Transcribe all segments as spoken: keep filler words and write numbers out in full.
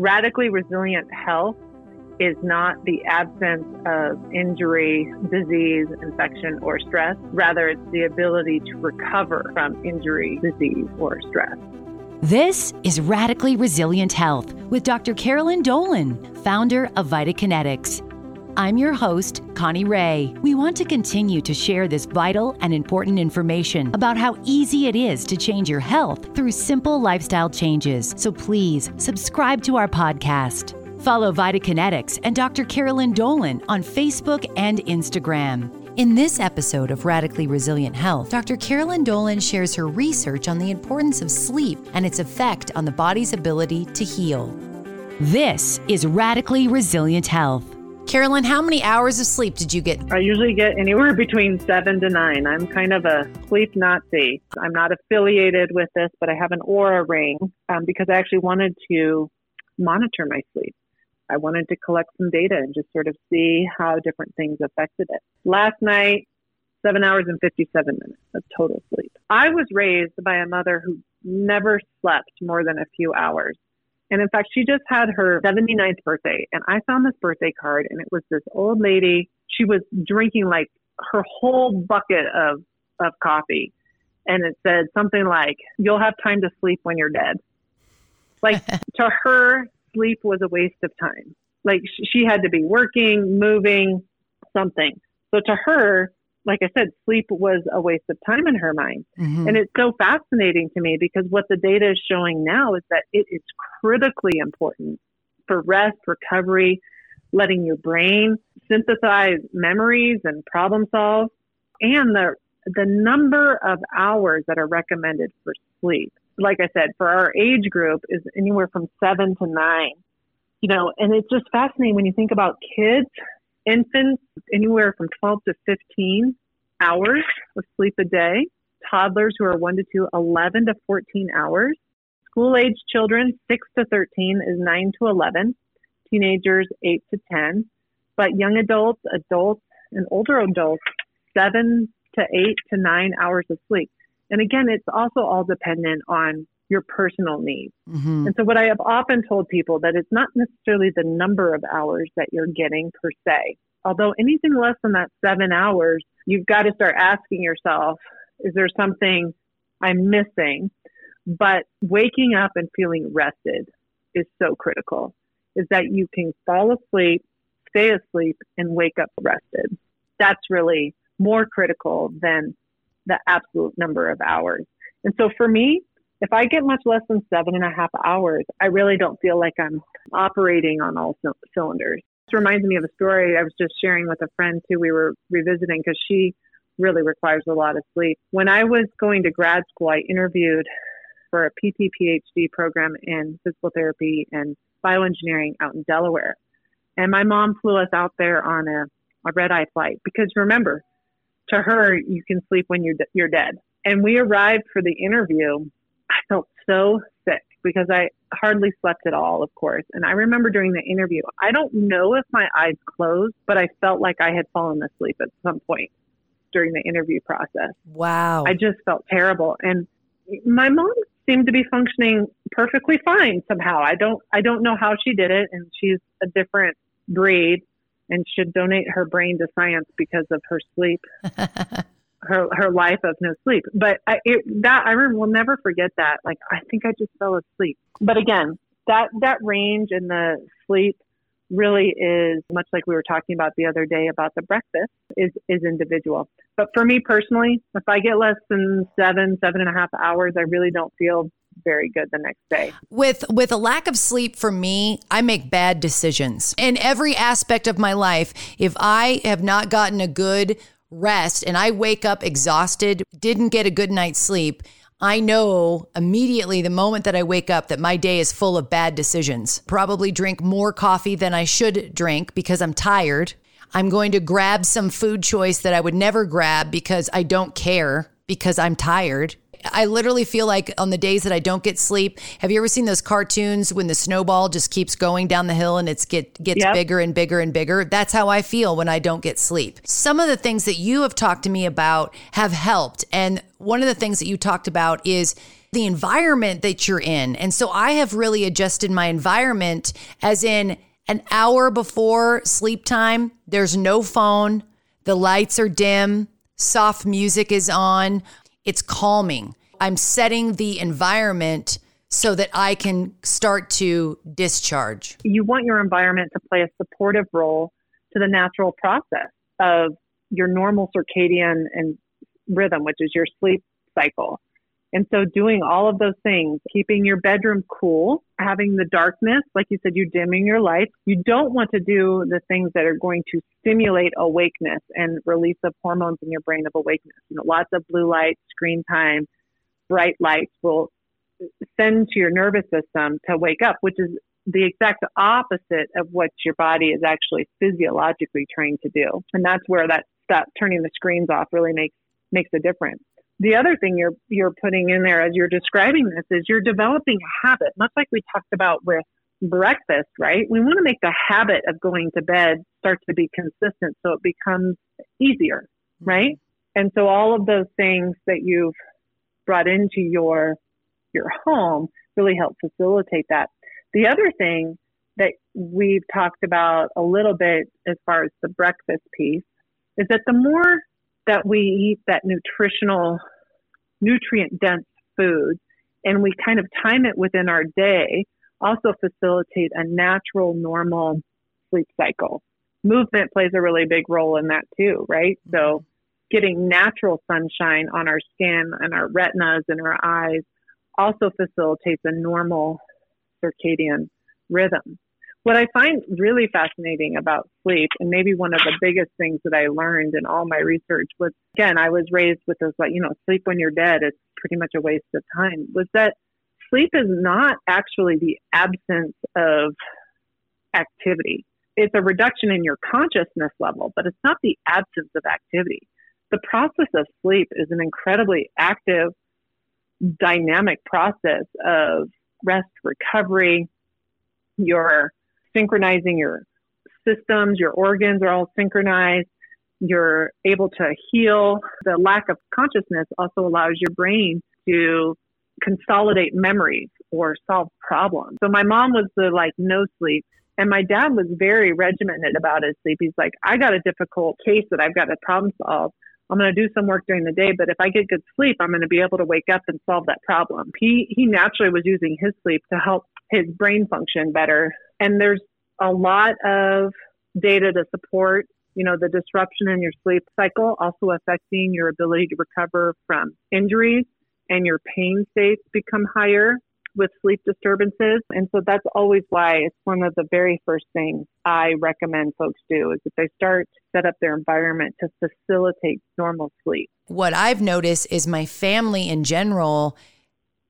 radically resilient health is not the absence of injury, disease, infection, or stress. Rather, it's the ability to recover from injury, disease, or stress. This is Radically Resilient Health with Doctor Carolyn Dolan, founder of VitaKinetics. I'm your host, Connie Ray. We want to continue to share this vital and important information about how easy it is to change your health through simple lifestyle changes. So please subscribe to our podcast. Follow VitaKinetics and Doctor Carolyn Dolan on Facebook and Instagram. In this episode of Radically Resilient Health, Doctor Carolyn Dolan shares her research on the importance of sleep and its effect on the body's ability to heal. This is Radically Resilient Health. Carolyn, how many hours of sleep did you get? I usually get anywhere between seven to nine. I'm kind of a sleep Nazi. I'm not affiliated with this, but I have an Oura ring um, because I actually wanted to monitor my sleep. I wanted to collect some data and just sort of see how different things affected it. Last night, seven hours and fifty-seven minutes of total sleep. I was raised by a mother who never slept more than a few hours. And in fact, she just had her seventy-ninth birthday. And I found this birthday card, and it was this old lady. She was drinking like her whole bucket of, of coffee. And it said something like, "You'll have time to sleep when you're dead." Like, to her, sleep was a waste of time. Like, she had to be working, moving, something. So to her, like I said, sleep was a waste of time in her mind. Mm-hmm. And it's so fascinating to me because what the data is showing now is that it is critically important for rest, recovery, letting your brain synthesize memories and problem solve. And the the number of hours that are recommended for sleep, like I said, for our age group is anywhere from seven to nine, you know, and it's just fascinating when you think about kids, infants, anywhere from twelve to fifteen hours of sleep a day, toddlers who are one to two, eleven to fourteen hours, school age children, six to thirteen is nine to eleven, teenagers, eight to ten, but young adults, adults and older adults, seven to eight to nine hours of sleep. And again, it's also all dependent on your personal needs. Mm-hmm. And so what I have often told people that it's not necessarily the number of hours that you're getting per se. Although anything less than that seven hours, you've got to start asking yourself, is there something I'm missing? But waking up and feeling rested is so critical, is that you can fall asleep, stay asleep, and wake up rested. That's really more critical than the absolute number of hours. And so for me, if I get much less than seven and a half hours, I really don't feel like I'm operating on all c- cylinders. This reminds me of a story I was just sharing with a friend too. We were revisiting because she really requires a lot of sleep. When I was going to grad school, I interviewed for a P T P H D program in physical therapy and bioengineering out in Delaware. And my mom flew us out there on a, a red-eye flight because remember, to her, you can sleep when you're, de- you're dead. And we arrived for the interview. I felt so sick because I hardly slept at all, of course. And I remember during the interview, I don't know if my eyes closed, but I felt like I had fallen asleep at some point during the interview process. Wow. I just felt terrible. And my mom seemed to be functioning perfectly fine somehow. I don't, I don't know how she did it. And she's a different breed and should donate her brain to science because of her sleep, her her life of no sleep. But I, it, that I will never forget that. Like, I think I just fell asleep. But again, that, that range in the sleep really is, much like we were talking about the other day about the breakfast, is, is individual. But for me personally, if I get less than seven, seven and a half hours, I really don't feel very good the next day. With with a lack of sleep for me, I make bad decisions in every aspect of my life. If I have not gotten a good rest and I wake up exhausted, didn't get a good night's sleep, I know immediately the moment that I wake up that my day is full of bad decisions. Probably drink more coffee than I should drink because I'm tired. I'm going to grab some food choice that I would never grab because I don't care because I'm tired. I literally feel like on the days that I don't get sleep, have you ever seen those cartoons when the snowball just keeps going down the hill and it's get gets yep. bigger and bigger and bigger? That's how I feel when I don't get sleep. Some of the things that you have talked to me about have helped. And one of the things that you talked about is the environment that you're in. And so I have really adjusted my environment, as in an hour before sleep time, there's no phone, the lights are dim, soft music is on, it's calming. I'm setting the environment so that I can start to discharge. You want your environment to play a supportive role to the natural process of your normal circadian and rhythm, which is your sleep cycle. And so doing all of those things, keeping your bedroom cool, having the darkness, like you said, you're dimming your lights. You don't want to do the things that are going to stimulate awakeness and release of hormones in your brain of awakeness. You know, lots of blue light, screen time, bright lights will send to your nervous system to wake up, which is the exact opposite of what your body is actually physiologically trained to do. And that's where that stop turning the screens off really makes makes a difference. The other thing you're you're putting in there as you're describing this is you're developing a habit, much like we talked about with breakfast, right? We want to make the habit of going to bed start to be consistent so it becomes easier, right? And so all of those things that you've brought into your your home really help facilitate that. The other thing that we've talked about a little bit as far as the breakfast piece is that the more that we eat that nutritional, nutrient-dense food and we kind of time it within our day, also facilitate a natural, normal sleep cycle. Movement plays a really big role in that too, right? So getting natural sunshine on our skin and our retinas and our eyes also facilitates a normal circadian rhythm. What I find really fascinating about sleep, and maybe one of the biggest things that I learned in all my research was, again, I was raised with this, like, you know, sleep when you're dead, it's pretty much a waste of time, was that sleep is not actually the absence of activity. It's a reduction in your consciousness level, but it's not the absence of activity. The process of sleep is an incredibly active, dynamic process of rest, recovery. You're synchronizing your systems, your organs are all synchronized. You're able to heal. The lack of consciousness also allows your brain to consolidate memories or solve problems. So my mom was the like no sleep. And my dad was very regimented about his sleep. He's like, I got a difficult case that I've got to problem solve. I'm going to do some work during the day, but if I get good sleep, I'm going to be able to wake up and solve that problem. He he naturally was using his sleep to help his brain function better. And there's a lot of data to support, you know, the disruption in your sleep cycle also affecting your ability to recover from injuries, and your pain states become higher with sleep disturbances. And so that's always why it's one of the very first things I recommend folks do is if they start to set up their environment to facilitate normal sleep. What I've noticed is my family in general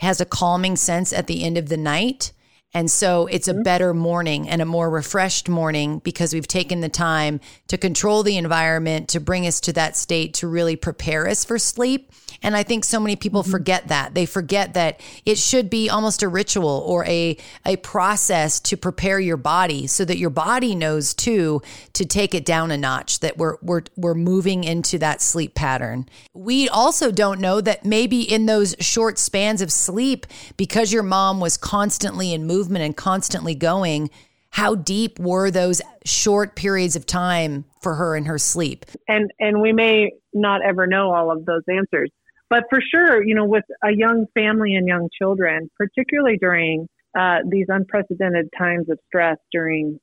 has a calming sense at the end of the night. And so it's a better morning and a more refreshed morning because we've taken the time to control the environment, to bring us to that state, to really prepare us for sleep. And I think so many people forget that. They forget that it should be almost a ritual or a, a process to prepare your body so that your body knows too, to take it down a notch, that we're, we're, we're moving into that sleep pattern. We also don't know that maybe in those short spans of sleep, because your mom was constantly in movement, movement and constantly going, how deep were those short periods of time for her in her sleep? And and we may not ever know all of those answers. But for sure, you know, with a young family and young children, particularly during uh, these unprecedented times of stress during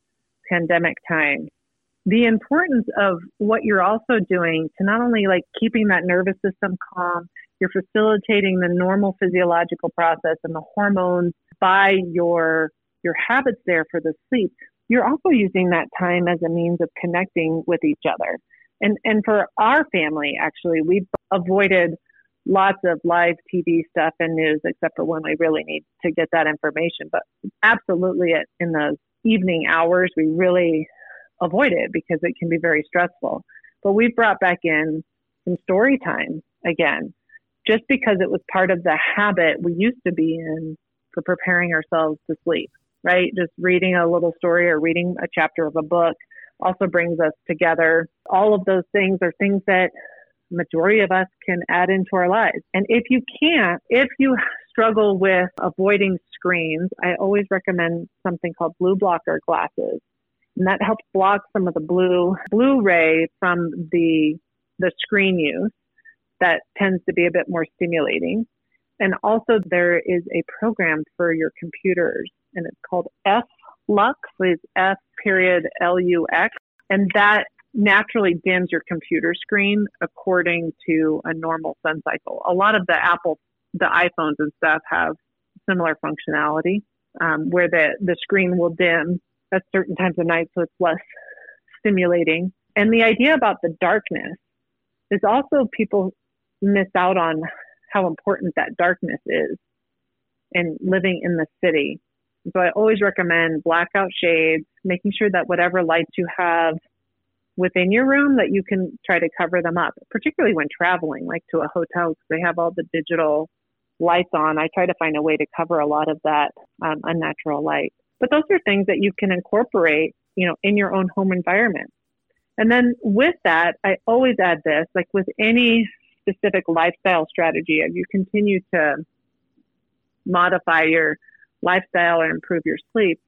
pandemic times, the importance of what you're also doing to not only like keeping that nervous system calm, you're facilitating the normal physiological process and the hormones by your your habits there for the sleep, you're also using that time as a means of connecting with each other. And and for our family, actually, we've avoided lots of live T V stuff and news, except for when we really need to get that information. But absolutely in those evening hours, we really avoid it because it can be very stressful. But we've brought back in some story time again, just because it was part of the habit we used to be in for preparing ourselves to sleep, right? Just reading a little story or reading a chapter of a book also brings us together. All of those things are things that majority of us can add into our lives. And if you can't, if you struggle with avoiding screens, I always recommend something called blue blocker glasses. And that helps block some of the blue, blue ray from the, the screen use that tends to be a bit more stimulating. And also there is a program for your computers and it's called F-Lux, it's F period L U X. And that naturally dims your computer screen according to a normal sun cycle. A lot of the Apple, the iPhones and stuff have similar functionality um, where the, the screen will dim at certain times of night so it's less stimulating. And the idea about the darkness is also people miss out on how important that darkness is in living in the city. So I always recommend blackout shades, making sure that whatever lights you have within your room that you can try to cover them up, particularly when traveling, like to a hotel, because they have all the digital lights on. I try to find a way to cover a lot of that um, unnatural light. But those are things that you can incorporate, you know, in your own home environment. And then with that, I always add this, like with any specific lifestyle strategy, if you continue to modify your lifestyle or improve your sleep,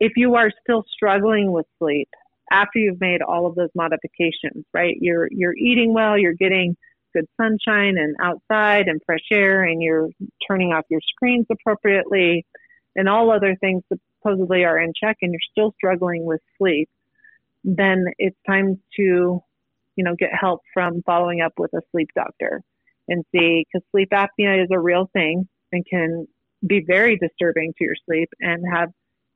if you are still struggling with sleep after you've made all of those modifications, right? You're you're eating well, you're getting good sunshine and outside and fresh air, and you're turning off your screens appropriately, and all other things supposedly are in check, and you're still struggling with sleep, then it's time to, you know, get help from following up with a sleep doctor and see, because sleep apnea is a real thing and can be very disturbing to your sleep and have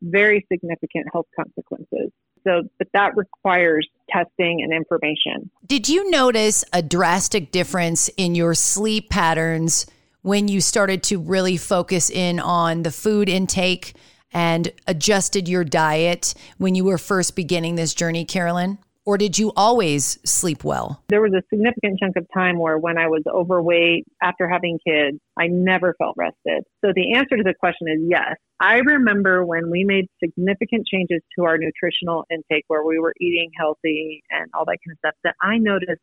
very significant health consequences. So, but that requires testing and information. Did you notice a drastic difference in your sleep patterns when you started to really focus in on the food intake and adjusted your diet when you were first beginning this journey, Carolyn? Or did you always sleep well? There was a significant chunk of time where when I was overweight after having kids, I never felt rested. So the answer to the question is yes. I remember when we made significant changes to our nutritional intake where we were eating healthy and all that kind of stuff, that I noticed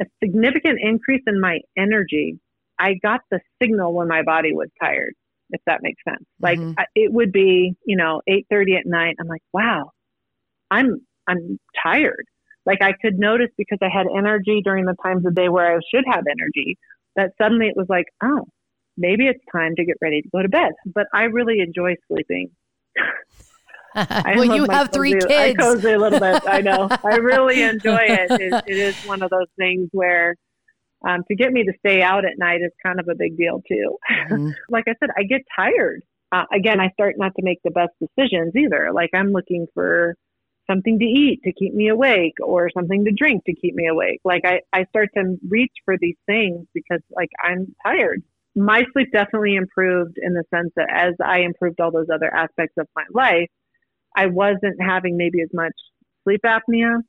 a significant increase in my energy. I got the signal when my body was tired, if that makes sense. Like mm-hmm. I, it would be, you know, eight thirty at night. I'm like, wow, I'm I'm tired. Like I could notice because I had energy during the times of day where I should have energy, that suddenly it was like, oh, maybe it's time to get ready to go to bed. But I really enjoy sleeping. well, you have three cozy, kids. I cozy a little bit. I know. I really enjoy it. it. It is one of those things where um, to get me to stay out at night is kind of a big deal too. Mm-hmm. Like I said, I get tired. Uh, again, I start not to make the best decisions either. Like I'm looking for something to eat to keep me awake or something to drink to keep me awake. Like I, I start to reach for these things because like I'm tired. My sleep definitely improved in the sense that as I improved all those other aspects of my life, I wasn't having maybe as much sleep apnea.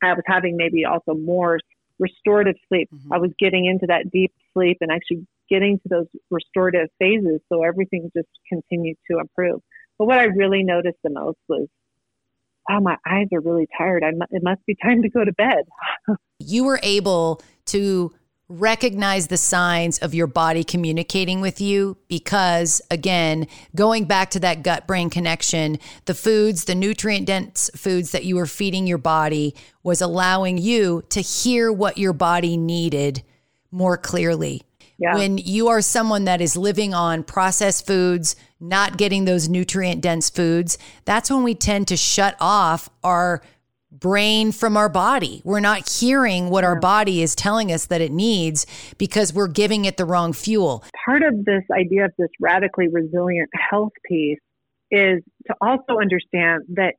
I was having maybe also more restorative sleep. Mm-hmm. I was getting into that deep sleep and actually getting to those restorative phases. So everything just continued to improve. But what I really noticed the most was, wow, my eyes are really tired. I mu- it must be time to go to bed. You were able to recognize the signs of your body communicating with you because, again, going back to that gut-brain connection, the foods, the nutrient-dense foods that you were feeding your body was allowing you to hear what your body needed more clearly. Yeah. When you are someone that is living on processed foods, not getting those nutrient-dense foods, that's when we tend to shut off our brain from our body. We're not hearing what yeah. our body is telling us that it needs because we're giving it the wrong fuel. Part of this idea of this radically resilient health piece is to also understand that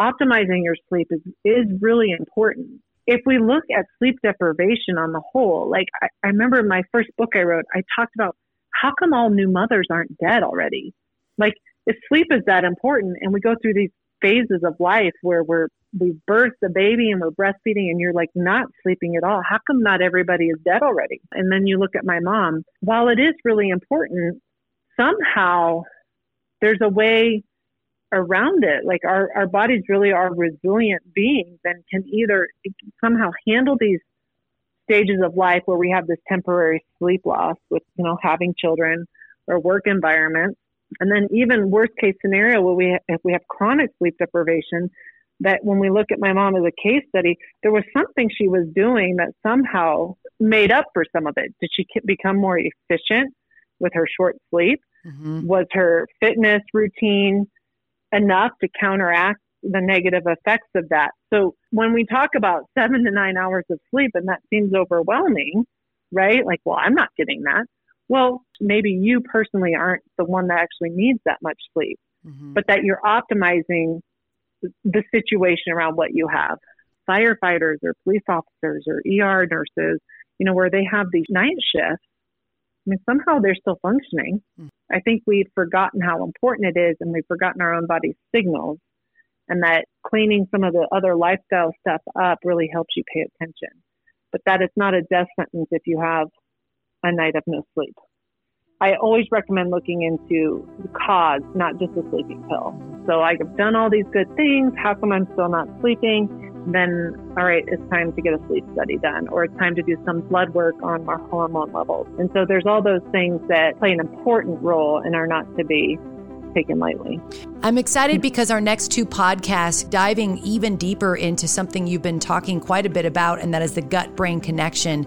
optimizing your sleep is, is really important. If we look at sleep deprivation on the whole, like I, I remember my first book I wrote, I talked about how come all new mothers aren't dead already? Like if sleep is that important and we go through these phases of life where we're, we birth the baby and we're breastfeeding and you're like not sleeping at all, how come not everybody is dead already? And then you look at my mom, while it is really important, somehow there's a way around it. Like our, our bodies really are resilient beings and can either somehow handle these stages of life where we have this temporary sleep loss with, you know, having children, or work environment. And then even worst case scenario, where we if we have chronic sleep deprivation, that when we look at my mom as a case study, there was something she was doing that somehow made up for some of it. Did she become more efficient with her short sleep? Mm-hmm. Was her fitness routine enough to counteract the negative effects of that? So when we talk about seven to nine hours of sleep, and that seems overwhelming, right? Like, well, I'm not getting that. Well, maybe you personally aren't the one that actually needs that much sleep, mm-hmm. but that you're optimizing the situation around what you have. Firefighters or police officers or E R nurses, you know, where they have these night shifts, I mean, somehow they're still functioning. Mm-hmm. I think we've forgotten how important it is, and we've forgotten our own body's signals, and that cleaning some of the other lifestyle stuff up really helps you pay attention. But that is not a death sentence if you have a night of no sleep. I always recommend looking into the cause, not just a sleeping pill. So I've done all these good things. How come I'm still not sleeping? Then, all right, it's time to get a sleep study done, or it's time to do some blood work on our hormone levels. And so there's all those things that play an important role and are not to be taken lightly. I'm excited because our next two podcasts diving even deeper into something you've been talking quite a bit about, and that is the gut-brain connection.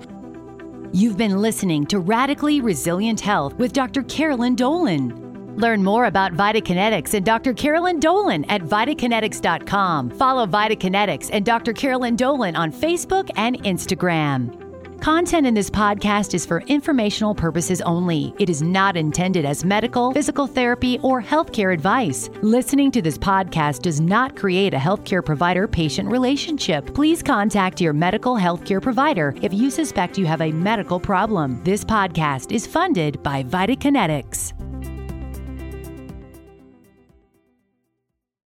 You've been listening to Radically Resilient Health with Doctor Carolyn Dolan. Learn more about VitaKinetics and Doctor Carolyn Dolan at vitakinetics dot com. Follow VitaKinetics and Doctor Carolyn Dolan on Facebook and Instagram. Content in this podcast is for informational purposes only. It is not intended as medical, physical therapy, or healthcare advice. Listening to this podcast does not create a healthcare provider-patient relationship. Please contact your medical healthcare provider if you suspect you have a medical problem. This podcast is funded by VitaKinetics.